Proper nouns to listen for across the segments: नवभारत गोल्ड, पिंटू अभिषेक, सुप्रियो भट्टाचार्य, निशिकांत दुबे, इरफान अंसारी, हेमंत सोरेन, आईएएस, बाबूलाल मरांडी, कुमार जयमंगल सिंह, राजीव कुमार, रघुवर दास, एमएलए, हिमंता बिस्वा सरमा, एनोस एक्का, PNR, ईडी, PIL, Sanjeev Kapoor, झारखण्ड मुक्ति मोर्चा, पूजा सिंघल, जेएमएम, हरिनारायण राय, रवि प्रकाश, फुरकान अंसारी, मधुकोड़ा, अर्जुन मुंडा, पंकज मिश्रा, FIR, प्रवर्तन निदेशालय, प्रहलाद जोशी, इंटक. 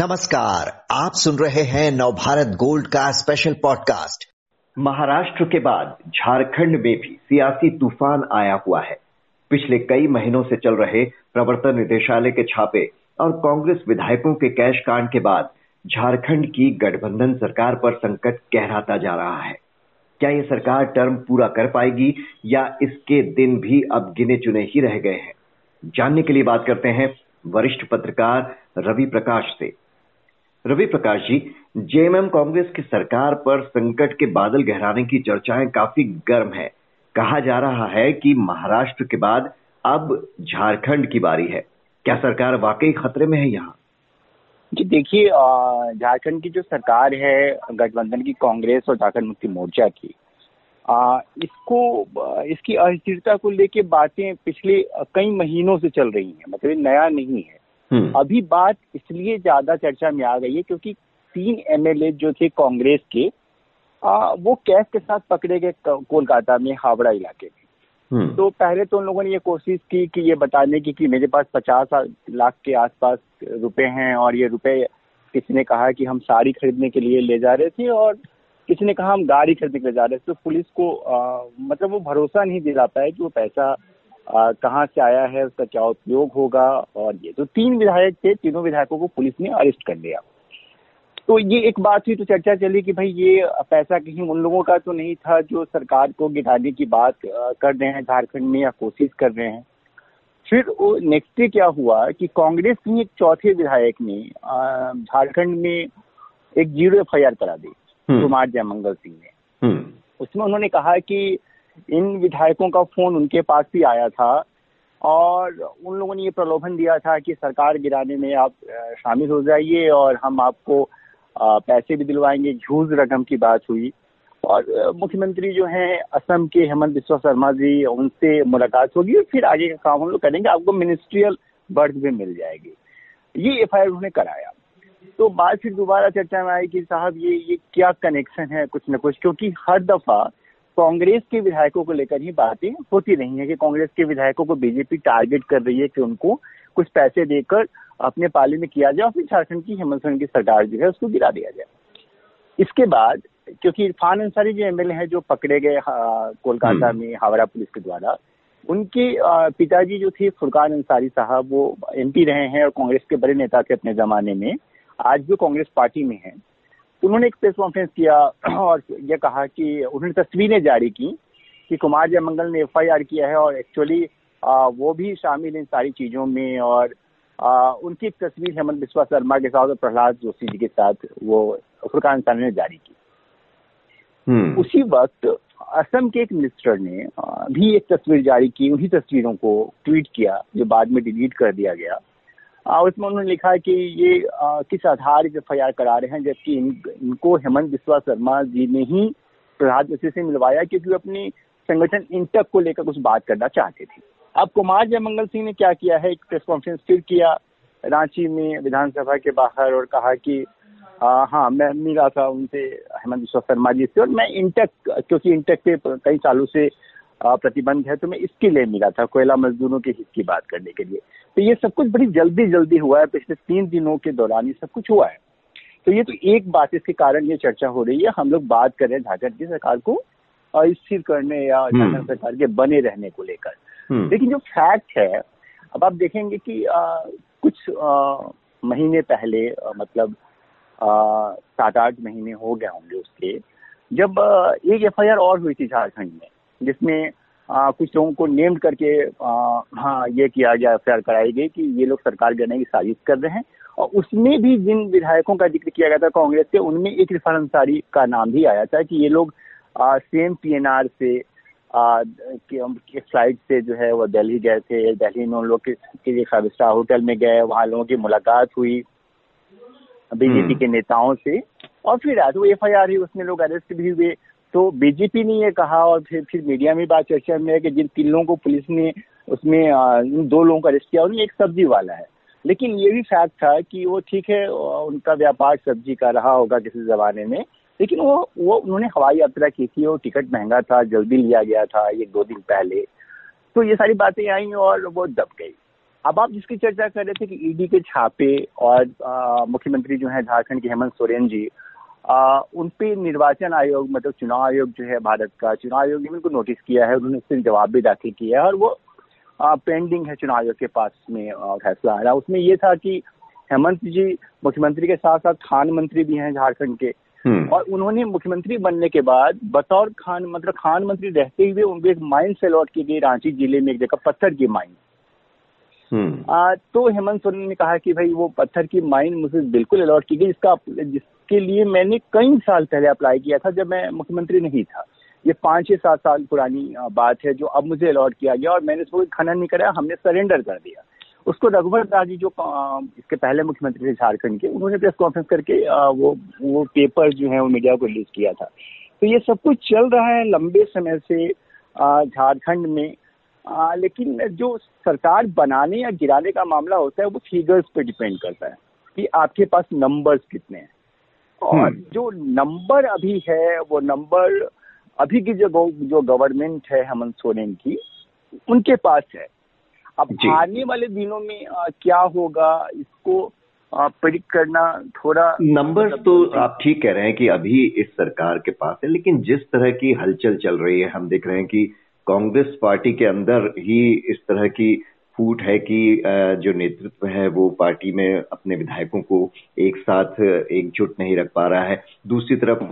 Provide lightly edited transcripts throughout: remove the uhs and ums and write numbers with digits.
नमस्कार, आप सुन रहे हैं नवभारत गोल्ड का स्पेशल पॉडकास्ट। महाराष्ट्र के बाद झारखण्ड में भी सियासी तूफान आया हुआ है। पिछले कई महीनों से चल रहे प्रवर्तन निदेशालय के छापे और कांग्रेस विधायकों के कैश कांड के बाद झारखंड की गठबंधन सरकार पर संकट गहराता जा रहा है। क्या ये सरकार टर्म पूरा कर पाएगी या इसके दिन भी अब गिने चुने ही रह गए हैं? जानने के लिए बात करते हैं वरिष्ठ पत्रकार रवि प्रकाश से। रवि प्रकाश जी, जेएमएम कांग्रेस की सरकार पर संकट के बादल गहराने की चर्चाएं काफी गर्म है। कहा जा रहा है कि महाराष्ट्र के बाद अब झारखंड की बारी है। क्या सरकार वाकई खतरे में है यहाँ? जी देखिए, झारखंड की जो सरकार है गठबंधन की, कांग्रेस और झारखंड मुक्ति मोर्चा की, इसकी अस्थिरता को लेके बातें पिछले कई महीनों से चल रही हैं। मतलब नया नहीं है। अभी बात इसलिए ज्यादा चर्चा में आ गई है क्योंकि 3 एमएलए जो थे कांग्रेस के वो कैश के साथ पकड़े गए कोलकाता में, हावड़ा इलाके में। तो पहले तो उन लोगों ने ये कोशिश की कि ये बताने की कि मेरे पास 50 लाख के आसपास रुपए हैं और ये रुपए किसी ने कहा कि हम साड़ी खरीदने के लिए ले जा रहे थे और किसी ने कहा हम गाड़ी खरीदने के लिए जा रहे थे। तो पुलिस को मतलब वो भरोसा नहीं दिला पाया कि वो पैसा कहाँ से आया है, उसका क्या उपयोग होगा। और ये तो 3 विधायक थे, तीनों विधायकों को पुलिस ने अरेस्ट कर लिया। तो ये एक बात हुई। तो चर्चा चली कि भाई ये पैसा कहीं उन लोगों का तो नहीं था जो सरकार को गिराने की बात कर रहे हैं झारखंड में या कोशिश कर रहे हैं। फिर नेक्स्ट डे क्या हुआ कि कांग्रेस की एक चौथे विधायक ने झारखंड में एक 0 FIR करा दी, कुमार जयमंगल सिंह ने। उसमें उन्होंने कहा कि इन विधायकों का फोन उनके पास भी आया था और उन लोगों ने ये प्रलोभन दिया था कि सरकार गिराने में आप शामिल हो जाइए और हम आपको पैसे भी दिलवाएंगे। झूठ रकम की बात हुई और मुख्यमंत्री जो हैं असम के हिमंता बिस्वा सरमा जी, उनसे मुलाकात होगी और फिर आगे का काम हम लोग करेंगे, आपको मिनिस्ट्रियल बर्थ भी मिल जाएगी। ये FIR उन्होंने कराया। तो बात फिर दोबारा चर्चा में आई कि साहब ये क्या कनेक्शन है कुछ न कुछ, क्योंकि हर दफा कांग्रेस के विधायकों को लेकर ही बातें होती रही है कि कांग्रेस के विधायकों को बीजेपी टारगेट कर रही है कि उनको कुछ पैसे देकर अपने पाले में किया जाए और फिर झारखंड की हेमंत सोरेन की सरकार जो है उसको गिरा दिया जाए। इसके बाद क्योंकि इरफान अंसारी जो MLA हैं जो पकड़े गए कोलकाता में हावड़ा पुलिस के द्वारा, उनके पिताजी जो थे फुरकान अंसारी साहब, वो MP रहे हैं और कांग्रेस के बड़े नेता थे अपने जमाने में, आज भी कांग्रेस पार्टी में हैं। उन्होंने एक प्रेस कॉन्फ्रेंस किया और यह कहा कि उन्होंने तस्वीरें जारी की कि कुमार जयमंगल ने FIR किया है और एक्चुअली वो भी शामिल इन सारी चीज़ों में और उनकी एक तस्वीर हिमंता बिस्वा सरमा के साथ और प्रहलाद जोशी जी के साथ वो फुरकान अंसारी ने जारी की। उसी वक्त असम के एक मिनिस्टर ने भी एक तस्वीर जारी की, उन्हीं तस्वीरों को ट्वीट किया जो बाद में डिलीट कर दिया गया। उसमें उन्होंने लिखा कि ये किस आधार पर FIR करा रहे हैं जबकि इनको हिमंता बिस्वा सरमा जी ने ही प्रहलाद जोशी से मिलवाया क्योंकि वो अपने संगठन इंटक को लेकर कुछ बात करना चाहते थे। अब कुमार जयमंगल सिंह ने क्या किया है, एक प्रेस कॉन्फ्रेंस फिर किया रांची में विधानसभा के बाहर और कहा कि हाँ मैं मिला था उनसे, हेमंत बिस्वा सरमा जी से, और मैं इंटक, क्योंकि इंटक पे कई सालों से प्रतिबंध है तो मैं इसके लिए मिला था, कोयला मजदूरों के हित की बात करने के लिए। तो ये सब कुछ बड़ी जल्दी हुआ है, पिछले 3 दिनों के दौरान ये सब कुछ हुआ है। तो ये तो एक बात, इसके कारण ये चर्चा हो रही है। हम लोग बात कर रहे हैं झारखंड की सरकार को अस्थिर करने या झारखंड सरकार के बने रहने को लेकर, लेकिन जो फैक्ट है अब आप देखेंगे कि कुछ महीने पहले, मतलब 7-8 महीने हो गए होंगे उसके, जब एक FIR और हुई थी झारखंड में जिसमें कुछ लोगों को नेम्ड करके ये किया गया, FIR कराई गई कि ये लोग सरकार गिराने की साजिश कर रहे हैं। और उसमें भी जिन विधायकों का जिक्र किया गया था कांग्रेस के, उनमें एक इरफान अंसारी का नाम भी आया था कि ये लोग सेम PNR से के फ्लाइट से जो है वो दिल्ली गए थे, दिल्ली में उन लोग के 5-स्टार होटल में गए, वहाँ लोगों की मुलाकात हुई बीजेपी के नेताओं से और फिर आज वो FIR ही, उसमें लोग अरेस्ट भी हुए। तो बीजेपी ने ये कहा और फिर मीडिया में बात चर्चा में है कि जिन 3 लोगों को पुलिस ने, उसमें 2 लोगों का अरेस्ट किया और एक सब्जी वाला है, लेकिन ये भी फैक्ट था कि वो ठीक है उनका व्यापार सब्जी का रहा होगा किसी जमाने में, लेकिन वो उन्होंने हवाई यात्रा की थी और टिकट महंगा था, जल्दी लिया गया था 1-2 दिन पहले। तो ये सारी बातें आई और वो दब गई। अब आप जिसकी चर्चा कर रहे थे कि ईडी के छापे और मुख्यमंत्री जो है झारखंड के हेमंत सोरेन जी उन पे निर्वाचन आयोग मतलब चुनाव आयोग जो है भारत का चुनाव आयोग ने उनको नोटिस किया है, उन्होंने उससे जवाब भी दाखिल किया है और वो पेंडिंग है चुनाव आयोग के पास में फैसला आ रहा है। उसमें ये था कि हेमंत जी मुख्यमंत्री के साथ साथ खान मंत्री भी हैं झारखंड के और उन्होंने मुख्यमंत्री बनने के बाद बतौर खान मतलब खान मंत्री रहते हुए उनको एक माइन से लौट के गई रांची जिले में एक जगह पत्थर की माइन। तो हेमंत सोरेन ने कहा कि भाई वो पत्थर की माइन मुझे बिल्कुल अलॉट की गई, इसका जिसके लिए मैंने कई साल पहले अप्लाई किया था जब मैं मुख्यमंत्री नहीं था। ये 5 या 7 साल पुरानी बात है जो अब मुझे अलॉट किया गया और मैंने इसको खनन नहीं कराया, हमने सरेंडर कर दिया उसको। रघुवर दास जी जो इसके पहले मुख्यमंत्री थे झारखंड के, उन्होंने प्रेस कॉन्फ्रेंस करके वो पेपर जो है वो मीडिया को रिलीज किया था। तो ये सब कुछ चल रहा है लंबे समय से झारखंड में, लेकिन जो सरकार बनाने या गिराने का मामला होता है वो फिगर्स पे डिपेंड करता है कि आपके पास नंबर्स कितने हैं और जो नंबर अभी है वो नंबर अभी की जो गवर्नमेंट है हेमंत सोरेन की उनके पास है। अब आने वाले दिनों में क्या होगा इसको प्रेडिक्ट करना थोड़ा नंबर्स तो आप ठीक कह रहे हैं कि अभी इस सरकार के पास है, लेकिन जिस तरह की हलचल चल रही है हम देख रहे हैं कि कांग्रेस पार्टी के अंदर ही इस तरह की फूट है कि जो नेतृत्व है वो पार्टी में अपने विधायकों को एक साथ एकजुट नहीं रख पा रहा है। दूसरी तरफ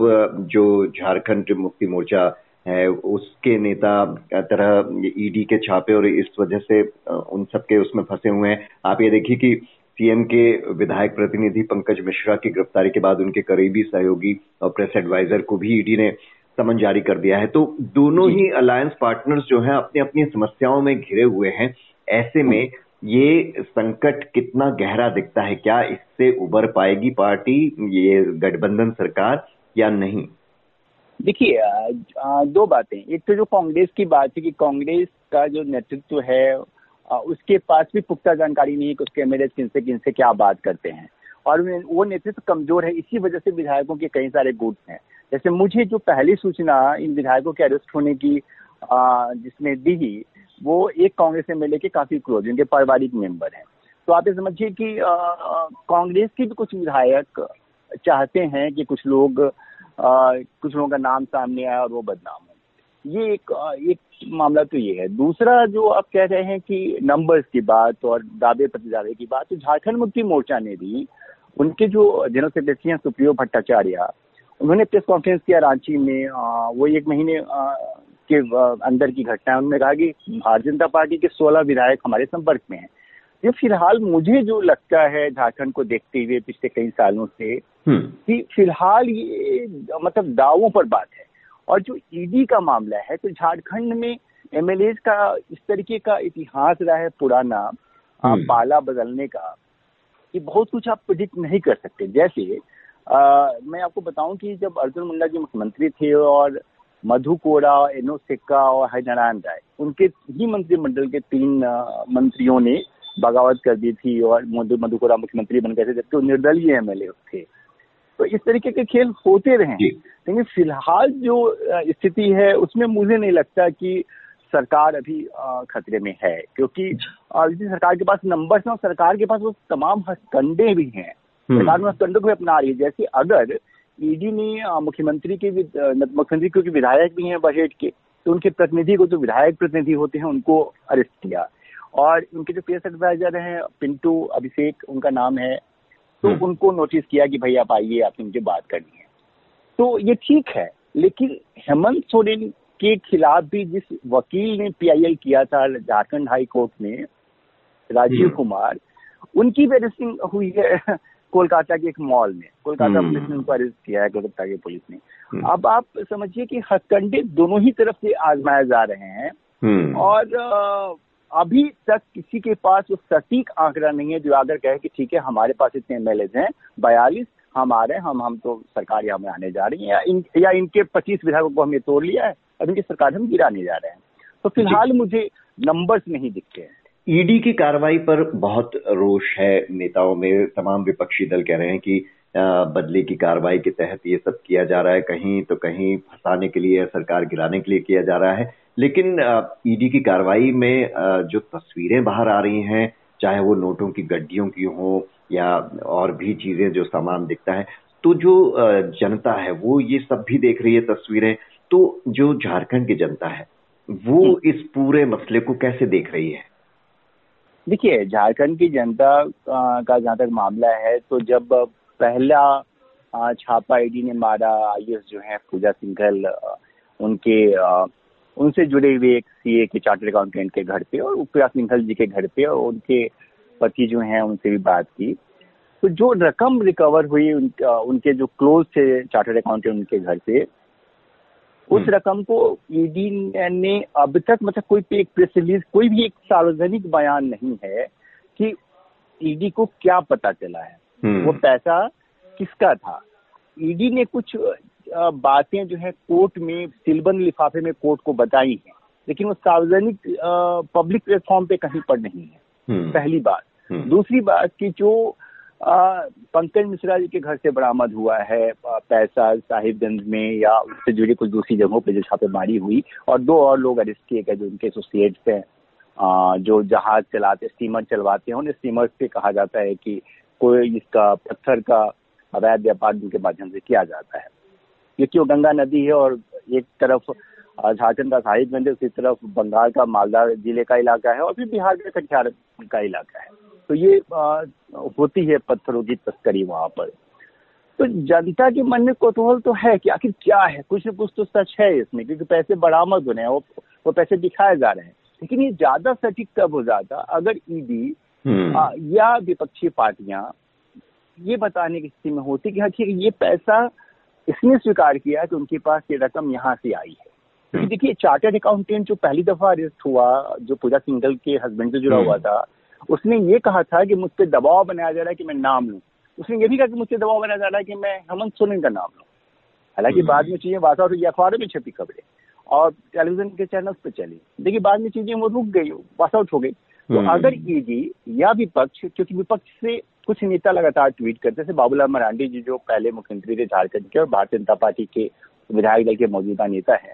जो झारखंड मुक्ति मोर्चा है उसके नेता तरह ईडी के छापे और इस वजह से उन सबके उसमें फंसे हुए हैं। आप ये देखिए कि सीएम के विधायक प्रतिनिधि पंकज मिश्रा की गिरफ्तारी के बाद उनके करीबी सहयोगी और प्रेस एडवाइजर को भी ईडी ने समन जारी कर दिया है। तो दोनों ही अलायंस पार्टनर्स जो हैं अपनी अपनी समस्याओं में घिरे हुए हैं। ऐसे में ये संकट कितना गहरा दिखता है, क्या इससे उबर पाएगी पार्टी ये गठबंधन सरकार या नहीं? देखिए दो बातें, एक तो जो कांग्रेस की बात है कि कांग्रेस का जो नेतृत्व है उसके पास भी पुख्ता जानकारी नहीं है कि उसके एमएलए किनसे क्या बात करते हैं और वो नेतृत्व कमजोर है। इसी वजह से विधायकों के कई सारे गुट हैं। जैसे मुझे जो पहली सूचना इन विधायकों के अरेस्ट होने की जिसने दी वो एक कांग्रेस एमएलए के काफी क्लोज उनके पारिवारिक मेंबर हैं। तो आप ये समझिए कि कांग्रेस के भी कुछ विधायक चाहते हैं कि कुछ लोगों का नाम सामने आए और वो बदनाम हो। ये एक मामला तो ये है। दूसरा जो आप कह रहे हैं कि नंबर्स की बात और दावे प्रतिदावे की बात, तो झारखंड मुक्ति मोर्चा ने भी उनके जो जनरल सेक्रेटरी हैं सुप्रियो भट्टाचार्य उन्होंने प्रेस कॉन्फ्रेंस किया रांची में, वो 1 महीने के अंदर की घटना है। उन्होंने कहा कि भारतीय जनता पार्टी के 16 विधायक हमारे संपर्क में हैं। ये फिलहाल मुझे जो लगता है झारखंड को देखते हुए पिछले कई सालों से कि फिलहाल ये मतलब दावों पर बात है। और जो ईडी का मामला है तो झारखंड में एमएलए का इस तरीके का इतिहास रहा है पुराना पाला बदलने का कि बहुत कुछ आप प्रेडिक्ट नहीं कर सकते। जैसे मैं आपको बताऊं कि जब अर्जुन मुंडा जी मुख्यमंत्री थे और मधुकोड़ा, एनोस एक्का और हरिनारायण राय उनके ही मंत्रिमंडल के 3 मंत्रियों ने बगावत कर दी थी और मधुकोड़ा मुख्यमंत्री बन गए थे जबकि वो निर्दलीय एमएलए थे। तो इस तरीके के खेल होते रहे, लेकिन फिलहाल जो स्थिति है उसमें मुझे नहीं लगता कि सरकार अभी खतरे में है, क्योंकि सरकार के पास नंबर्स हैं और सरकार के पास वो तमाम हथकंडे भी हैं। सरकार में हथकंडों को अपना रही है। जैसे अगर ईडी ने मुख्यमंत्री क्योंकि विधायक भी हैं बजट के तो उनके प्रतिनिधि को जो विधायक प्रतिनिधि होते हैं उनको अरेस्ट किया और उनके जो प्रेस एडवाइजर हैं पिंटू अभिषेक उनका नाम है तो उनको नोटिस किया कि भाई आप आइए आपने मुझे बात करनी है। तो ये ठीक है, लेकिन हेमंत सोरेन के खिलाफ भी जिस वकील ने PIL किया था झारखंड हाईकोर्ट में राजीव कुमार, उनकी भी अरेस्टिंग हुई है कोलकाता के एक मॉल में। कोलकाता पुलिस ने उनको अरेस्ट किया है कोलकाता की पुलिस ने। अब आप समझिए कि हथकंडे दोनों ही तरफ से आजमाए जा रहे हैं और अभी तक किसी के पास वो सटीक आंकड़ा नहीं है जो अगर कहे कि ठीक है हमारे पास इतने एमएलए हैं 42 हम आ रहे हैं हम तो सरकार यहाँ में आने जा रही है या इनके 25 विधायकों को हमने तोड़ लिया है अब इनकी सरकार हम गिराने जा रहे हैं। तो फिलहाल मुझे नंबर्स नहीं दिखते हैं। ईडी की कार्रवाई पर बहुत रोष है नेताओं में, तमाम विपक्षी दल कह रहे हैं कि बदले की कार्रवाई के तहत ये सब किया जा रहा है, कहीं तो कहीं फंसाने के लिए सरकार गिराने के लिए किया जा रहा है। लेकिन ईडी की कार्रवाई में जो तस्वीरें बाहर आ रही हैं चाहे वो नोटों की गड्डियों की हों या और भी चीजें जो सामान दिखता है, तो जो जनता है वो ये सब भी देख रही है तस्वीरें। तो जो झारखंड की जनता है वो इस पूरे मसले को कैसे देख रही है? देखिए, झारखंड की जनता का जहाँ तक मामला है, तो जब पहला छापा आईडी ने मारा, आईएएस जो है पूजा सिंघल, उनसे जुड़े हुए एक सीए के चार्टर्ड अकाउंटेंट के घर पे और पूजा सिंघल जी के घर पे, और उनके पति जो हैं उनसे भी बात की, तो जो रकम रिकवर हुई उनके जो क्लोज थे चार्टर्ड अकाउंटेंट उनके घर से, उस रकम को ईडी ने अब तक मतलब कोई भी एक प्रेस रिलीज, कोई भी एक सार्वजनिक बयान नहीं है कि ईडी को क्या पता चला है, वो पैसा किसका था। ईडी ने कुछ बातें जो है कोर्ट में सिलबंद लिफाफे में कोर्ट को बताई है, लेकिन वो सार्वजनिक पब्लिक प्लेटफॉर्म पे कहीं पर नहीं है, पहली बात। दूसरी बात कि जो पंकज मिश्रा जी के घर से बरामद हुआ है पैसा साहिबगंज में या उससे जुड़ी कुछ दूसरी जगहों पे जो छापेमारी हुई, और दो और लोग अरेस्ट किए गए जो उनके एसोसिएट्स हैं, जो जहाज चलाते स्टीमर चलवाते हैं, उन्हें स्टीमर से कहा जाता है कि कोई इसका पत्थर का अवैध व्यापार उनके माध्यम से किया जाता है, क्योंकि वो गंगा नदी है और एक तरफ झारखंड का साहिबगंज है, दूसरी तरफ बंगाल का मालदा जिले का इलाका है और फिर बिहार का कटिहार का इलाका है, तो ये होती है पत्थरों की तस्करी वहाँ पर। तो जनता के मन में कौतूहल तो है कि आखिर क्या है, कुछ न कुछ तो सच है इसमें, क्योंकि पैसे बरामद हो रहे हैं, वो पैसे दिखाए जा रहे हैं। लेकिन ये ज्यादा सटीक तब हो जाता अगर ईडी या विपक्षी पार्टियां ये बताने की स्थिति में होती कि आखिर ये पैसा इसने स्वीकार किया कि उनके पास ये रकम यहाँ से आई है। क्योंकि देखिए, चार्टर्ड अकाउंटेंट जो पहली दफा अरेस्ट हुआ, जो पूजा सिंघल के हस्बैंड से जुड़ा हुआ था, उसने ये कहा था कि मुझ पर दबाव बनाया जा रहा है कि मैं नाम लूं। उसने ये भी कहा कि मुझ पर दबाव बनाया जा रहा है कि मैं हेमंत सोरेन का नाम लूं। हालांकि बाद में चीजें वासा हुई, अखबारों में छपी खबरें और टेलीविजन के चैनल्स पे चली, देखिए बाद में चीजें वो रुक गई, वास आउट हो गई। तो अगर ईडी या विपक्ष, क्योंकि विपक्ष से कुछ नेता लगातार ट्वीट करते, जैसे बाबूलाल मरांडी जी जो पहले मुख्यमंत्री थे झारखंड के और भारतीय जनता पार्टी के विधायक दल के मौजूदा नेता है,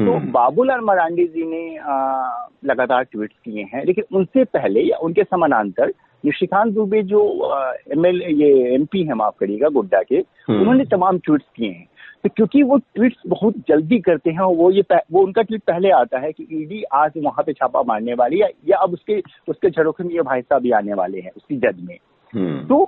तो बाबूलाल मरांडी जी ने लगातार ट्वीट किए हैं। लेकिन उनसे पहले या उनके समानांतर निशिकांत दुबे जो एमपी है, माफ करिएगा, गोड्डा के, उन्होंने तमाम ट्वीट्स किए हैं। तो क्योंकि वो ट्वीट्स बहुत जल्दी करते हैं, वो उनका ट्वीट पहले आता है कि ईडी आज वहां पे छापा मारने वाली या अब उसके झरोखे में ये भाई साहब भी आने वाले हैं उसी जज में। तो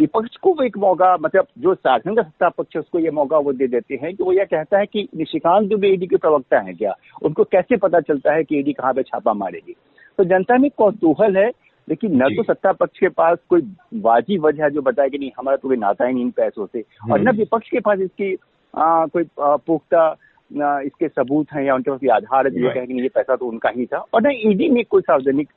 विपक्ष को वो एक मौका, मतलब जो शासन का सत्ता पक्ष, उसको ये मौका वो दे देते हैं कि वो यह कहता है कि निशिकांत दुबे ईडी के प्रवक्ता हैं क्या, उनको कैसे पता चलता है कि ईडी कहाँ पे छापा मारेगी। तो जनता में कौतूहल है, लेकिन न तो सत्ता पक्ष के पास कोई वाजिब वजह है जो बताए कि नहीं हमारा तो कोई नाता ही नहीं इन पैसों से, और न विपक्ष के पास इसकी कोई पुख्ता इसके सबूत हैं या उनके पास ये आधार है जो कहें कि ये पैसा तो उनका ही था, और न ईडी ने कोई सार्वजनिक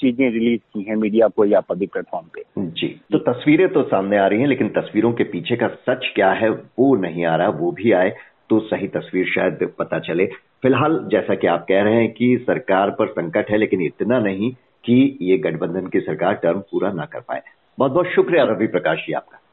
चीजें रिलीज की हैं मीडिया को या पब्लिक प्लेटफॉर्म पे। जी, तो तस्वीरें तो सामने आ रही हैं, लेकिन तस्वीरों के पीछे का सच क्या है वो नहीं आ रहा। वो भी आए तो सही तस्वीर शायद पता चले। फिलहाल जैसा कि आप कह रहे हैं कि सरकार पर संकट है, लेकिन इतना नहीं कि ये गठबंधन की सरकार टर्म पूरा ना कर पाए। बहुत बहुत शुक्रिया रवि प्रकाश जी आपका।